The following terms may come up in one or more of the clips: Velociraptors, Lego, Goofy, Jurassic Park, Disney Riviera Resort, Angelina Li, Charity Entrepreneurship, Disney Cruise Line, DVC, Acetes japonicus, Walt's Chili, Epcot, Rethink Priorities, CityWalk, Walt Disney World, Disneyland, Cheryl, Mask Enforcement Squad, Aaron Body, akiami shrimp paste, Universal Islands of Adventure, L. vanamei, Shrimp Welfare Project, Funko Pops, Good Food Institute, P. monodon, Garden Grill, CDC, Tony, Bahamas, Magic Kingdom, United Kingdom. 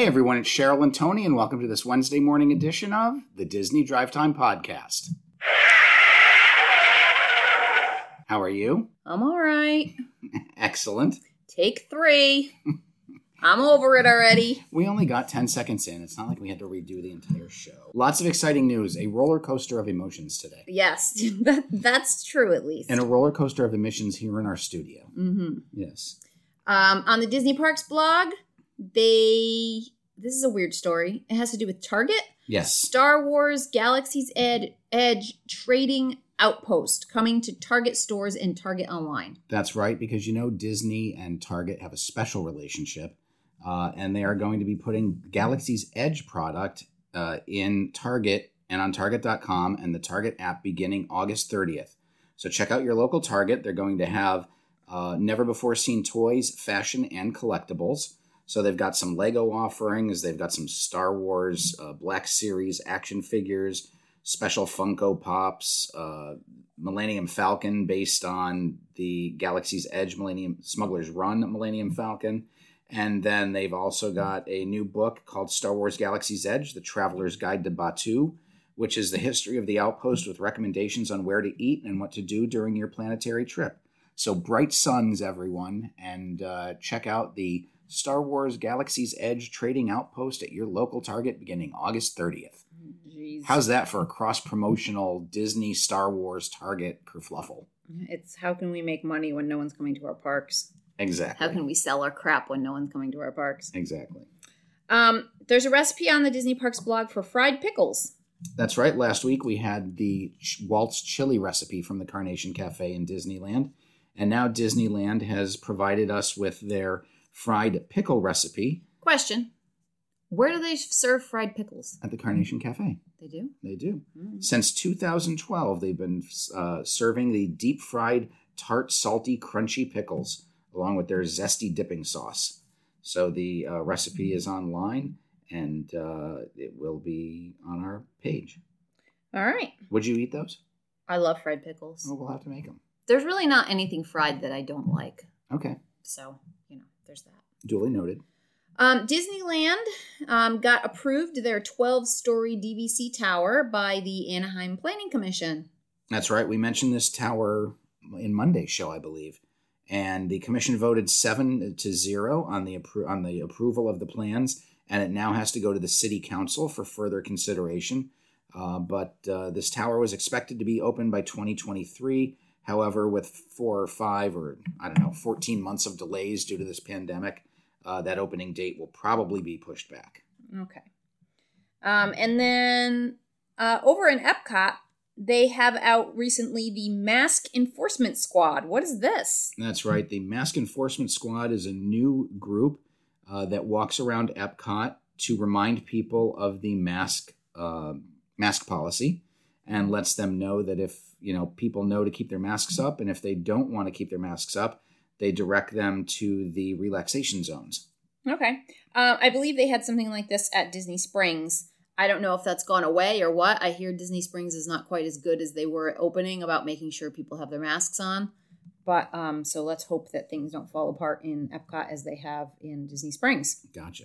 Hey everyone, it's Cheryl and Tony, and welcome to this Wednesday morning edition of the Disney Drive Time Podcast. How are you? I'm all right. Excellent. Take three. I'm over it already. We only got 10 seconds in. It's not like we had to redo the entire show. Lots of exciting news. A roller coaster of emotions today. Yes, that's true at least. And a roller coaster of emissions here in our studio. Mm-hmm. Yes. On the Disney Parks blog... This is a weird story. It has to do with Target. Yes. Star Wars Galaxy's Edge trading outpost coming to Target stores and Target online. That's right, because you know Disney and Target have a special relationship, and they are going to be putting Galaxy's Edge product in Target and on Target.com and the Target app beginning August 30th. So check out your local Target. They're going to have never-before-seen toys, fashion, and collectibles. So they've got some Lego offerings, they've got some Star Wars, Black Series action figures, special Funko Pops, Millennium Falcon based on the Galaxy's Edge Smuggler's Run Millennium Falcon. And then they've also got a new book called Star Wars Galaxy's Edge, The Traveler's Guide to Batuu, which is the history of the outpost with recommendations on where to eat and what to do during your planetary trip. So bright suns, everyone, and check out the Star Wars Galaxy's Edge trading outpost at your local Target beginning August 30th. Jeez. How's that for a cross-promotional Disney Star Wars Target kerfluffle? It's how can we make money when no one's coming to our parks? Exactly. How can we sell our crap when no one's coming to our parks? Exactly. There's a recipe on the Disney Parks blog for fried pickles. That's right. Last week we had the Walt's Chili recipe from the Carnation Cafe in Disneyland. And now Disneyland has provided us with their... fried pickle recipe. Question. Where do they serve fried pickles? At the Carnation Cafe. They do? They do. Mm. Since 2012, they've been serving the deep-fried, tart, salty, crunchy pickles, along with their zesty dipping sauce. So the recipe is online, and it will be on our page. All right. Would you eat those? I love fried pickles. Well, we'll have to make them. There's really not anything fried that I don't like. Okay. So, you know. There's that. Duly noted. Disneyland got approved their 12-story DVC tower by the Anaheim Planning Commission. That's right. We mentioned this tower in Monday's show, I believe. And the commission voted 7-0 on the approval of the plans. And it now has to go to the city council for further consideration. But this tower was expected to be open by 2023. However, with 14 months of delays due to this pandemic, that opening date will probably be pushed back. Okay. And then over in Epcot, they have out recently the Mask Enforcement Squad. What is this? That's right. The Mask Enforcement Squad is a new group that walks around Epcot to remind people of the mask policy. And lets them know that if, you know, people know to keep their masks up, and if they don't want to keep their masks up, they direct them to the relaxation zones. Okay. I believe they had something like this at Disney Springs. I don't know if that's gone away or what. I hear Disney Springs is not quite as good as they were at opening about making sure people have their masks on. But so let's hope that things don't fall apart in Epcot as they have in Disney Springs. Gotcha.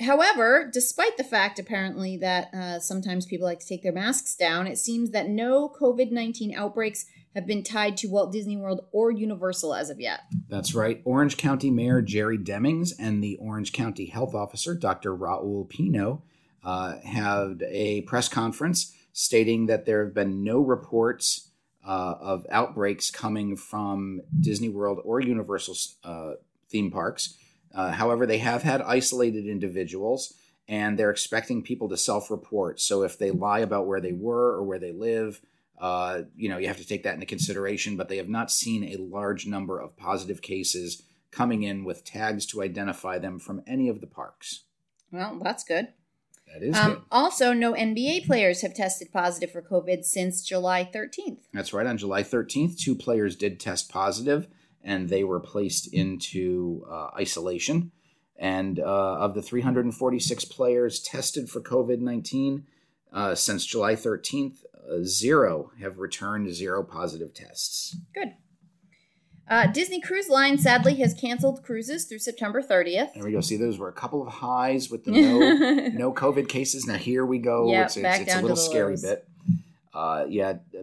However, despite the fact, apparently, that sometimes people like to take their masks down, it seems that no COVID-19 outbreaks have been tied to Walt Disney World or Universal as of yet. That's right. Orange County Mayor Jerry Demings and the Orange County Health Officer, Dr. Raúl Pino, had a press conference stating that there have been no reports of outbreaks coming from Disney World or Universal theme parks. However, they have had isolated individuals, and they're expecting people to self-report. So if they lie about where they were or where they live, you have to take that into consideration. But they have not seen a large number of positive cases coming in with tags to identify them from any of the parks. Well, that's good. That is good. Also, no NBA players have tested positive for COVID since July 13th. That's right. On July 13th, 2 players did test positive. And they were placed into isolation. And of the 346 players tested for COVID-19 since July 13th, 0 have returned 0 positive tests. Good. Disney Cruise Line, sadly, has canceled cruises through September 30th. There we go. See, those were a couple of highs with the no COVID cases. Now here we go. Yep, it's a little scary lows. Bit.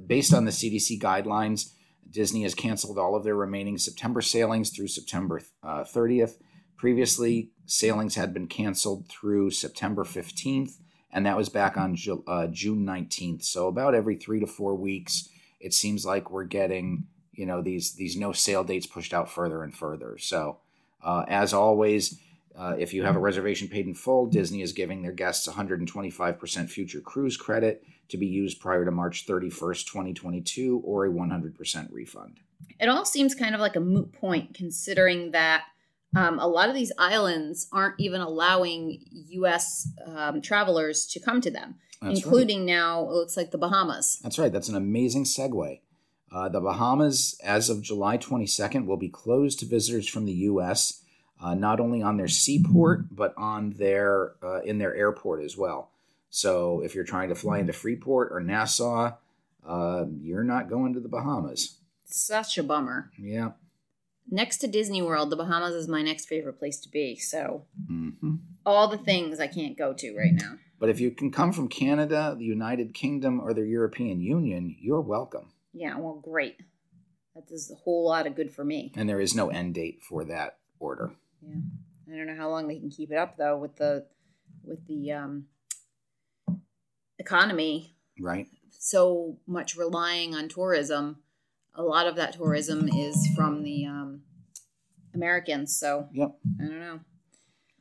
Based on the CDC guidelines, Disney has canceled all of their remaining September sailings through September 30th. Previously, sailings had been canceled through September 15th, and that was back on June 19th. So about every 3 to 4 weeks, it seems like we're getting... you know, these no sale dates pushed out further and further. So as always, if you have a reservation paid in full, Disney is giving their guests 125% future cruise credit to be used prior to March 31st, 2022, or a 100% refund. It all seems kind of like a moot point, considering that a lot of these islands aren't even allowing U.S. travelers to come to them, That's including right. now it looks like the Bahamas. That's right. That's an amazing segue. The Bahamas, as of July 22nd, will be closed to visitors from the U.S., not only on their seaport, but on their in their airport as well. So if you're trying to fly into Freeport or Nassau, you're not going to the Bahamas. Such a bummer. Yeah. Next to Disney World, the Bahamas is my next favorite place to be. So all the things I can't go to right now. But if you can come from Canada, the United Kingdom, or the European Union, you're welcome. Yeah, well, great. That does a whole lot of good for me. And there is no end date for that order. Yeah, I don't know how long they can keep it up though with the economy. Right. So much relying on tourism. A lot of that tourism is from the Americans. So yep. I don't know.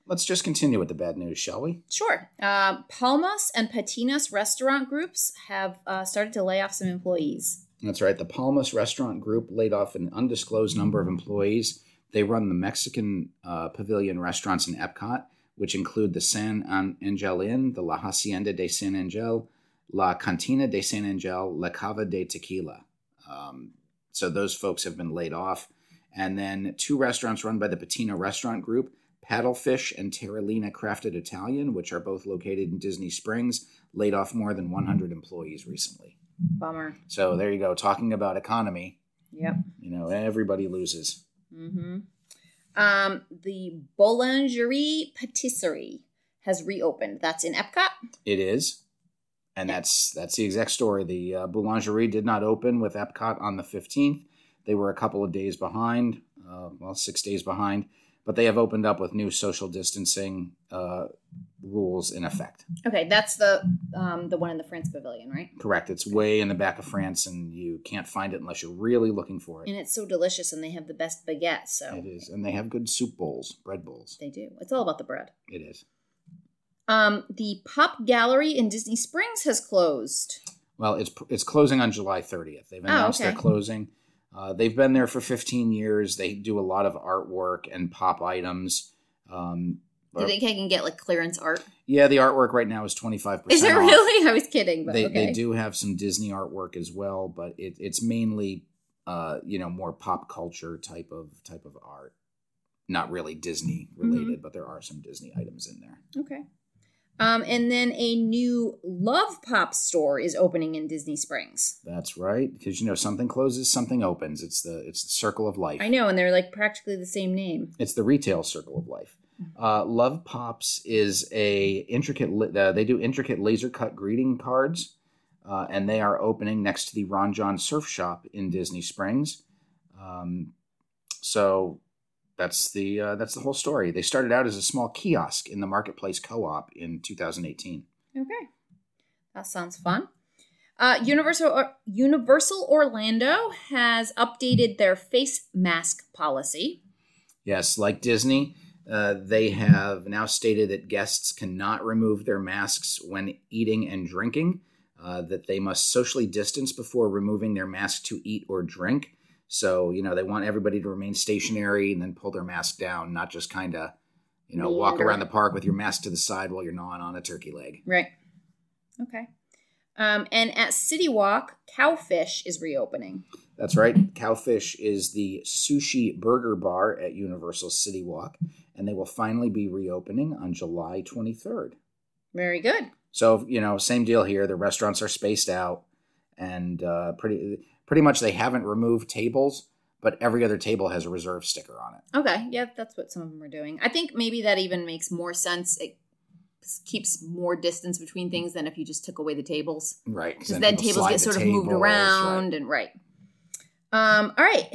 Let's just continue with the bad news, shall we? Sure. Palmas and Patinas restaurant groups have started to lay off some employees. That's right. The Palmas restaurant group laid off an undisclosed number of employees. They run the Mexican pavilion restaurants in Epcot, which include the San Angel Inn, the La Hacienda de San Angel, La Cantina de San Angel, La Cava de Tequila. So those folks have been laid off. And then two restaurants run by the Patina restaurant group, Paddlefish and Terralina Crafted Italian, which are both located in Disney Springs, laid off more than 100 employees recently. Bummer. So there you go. Talking about economy. Yep. You know, everybody loses. Mm-hmm. The Boulangerie Patisserie has reopened. That's in Epcot? It is. And that's the exact story. The Boulangerie did not open with Epcot on the 15th. They were a couple of days behind, 6 days behind. But they have opened up with new social distancing rules in effect. Okay, that's the one in the France Pavilion, right? Correct. It's way in the back of France, and you can't find it unless you're really looking for it. And it's so delicious, and they have the best baguettes. So it is, and they have good soup bowls, bread bowls. They do. It's all about the bread. It is. The Pop Gallery in Disney Springs has closed. Well, it's closing on July 30th. They've announced they're closing. They've been there for 15 years. They do a lot of artwork and pop items. Do you think I can get like clearance art? Yeah, the artwork right now is 25%. Is it off. Really? I was kidding. But they do have some Disney artwork as well, but it's mainly more pop culture type of art, not really Disney related, but there are some Disney items in there. Okay. And then a new Love Pop store is opening in Disney Springs. That's right, because you know something closes, something opens. It's the circle of life. I know, and they're like practically the same name. It's the retail circle of life. Love Pops is a they do intricate laser cut greeting cards, and they are opening next to the Ron John Surf Shop in Disney Springs. So. That's the whole story. They started out as a small kiosk in the Marketplace Co-op in 2018. Okay. That sounds fun. Universal Orlando has updated their face mask policy. Yes, like Disney, they have now stated that guests cannot remove their masks when eating and drinking, that they must socially distance before removing their mask to eat or drink. So, you know, they want everybody to remain stationary and then pull their mask down, not just kind of, you know, walk around the park with your mask to the side while you're gnawing on a turkey leg. Right. Okay. And at CityWalk, Cowfish is reopening. That's right. Cowfish is the sushi burger bar at Universal CityWalk, and they will finally be reopening on July 23rd. Very good. So, you know, same deal here. The restaurants are spaced out and pretty much they haven't removed tables, but every other table has a reserve sticker on it. Okay. Yeah, that's what some of them are doing. I think maybe that even makes more sense. It keeps more distance between things than if you just took away the tables. Right. Because then tables get sort of moved around. Right. And right. All right.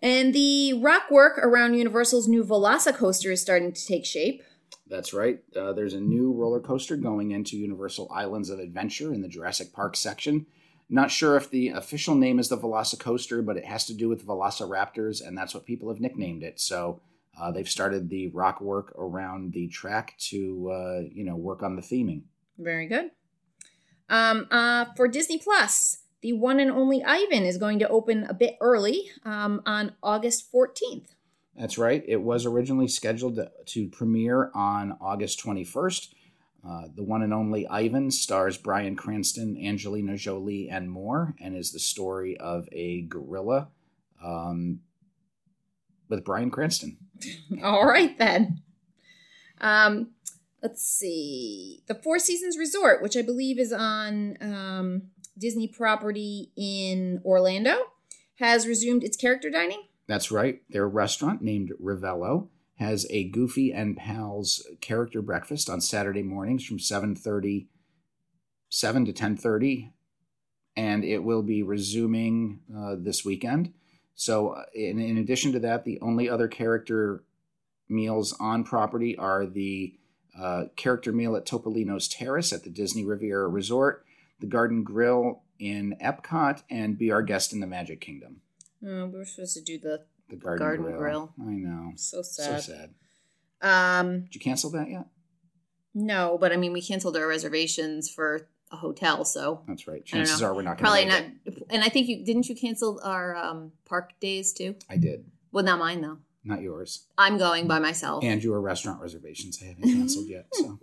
And the rock work around Universal's new VelociCoaster is starting to take shape. That's right. There's a new roller coaster going into Universal Islands of Adventure in the Jurassic Park section. Not sure if the official name is the VelociCoaster, but it has to do with velociraptors, and that's what people have nicknamed it. So they've started the rock work around the track to, work on the theming. Very good. For Disney Plus, The One and Only Ivan is going to open a bit early on August 14th. That's right. It was originally scheduled to premiere on August 21st. The One and Only Ivan stars Bryan Cranston, Angelina Jolie, and more, and is the story of a gorilla with Bryan Cranston. All right, then. Let's see. The Four Seasons Resort, which I believe is on... Disney property in Orlando, has resumed its character dining. That's right. Their restaurant, named Rivello, has a Goofy and Pals character breakfast on Saturday mornings from 7 to 10:30, and it will be resuming this weekend. So in addition to that, the only other character meals on property are the character meal at Topolino's Terrace at the Disney Riviera Resort, the Garden Grill in Epcot, and Be Our Guest in the Magic Kingdom. Oh, we were supposed to do the Garden Grill. I know. So sad. Did you cancel that yet? No, but I mean, we canceled our reservations for a hotel, so. That's right. Chances are we're not going to make it. And I think didn't you cancel our park days too? I did. Well, not mine though. Not yours. I'm going by myself. And your restaurant reservations I haven't canceled yet, so.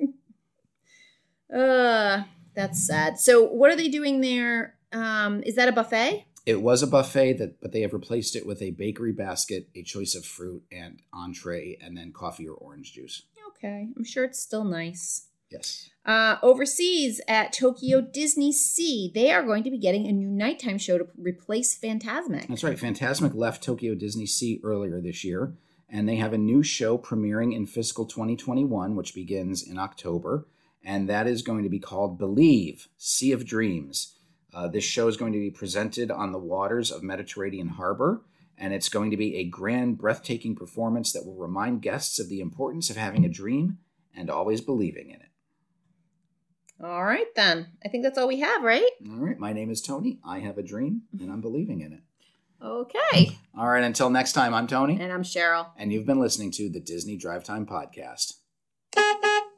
That's sad. So what are they doing there? Is that a buffet? It was a buffet, but they have replaced it with a bakery basket, a choice of fruit, and entree, and then coffee or orange juice. Okay. I'm sure it's still nice. Yes. Overseas at Tokyo Disney Sea, they are going to be getting a new nighttime show to replace Fantasmic. That's right. Fantasmic left Tokyo Disney Sea earlier this year, and they have a new show premiering in fiscal 2021, which begins in October. And that is going to be called Believe, Sea of Dreams. This show is going to be presented on the waters of Mediterranean Harbor, and it's going to be a grand, breathtaking performance that will remind guests of the importance of having a dream and always believing in it. All right, then. I think that's all we have, right? All right. My name is Tony. I have a dream, and I'm believing in it. Okay. All right. Until next time, I'm Tony. And I'm Cheryl. And you've been listening to the Disney Drive Time Podcast.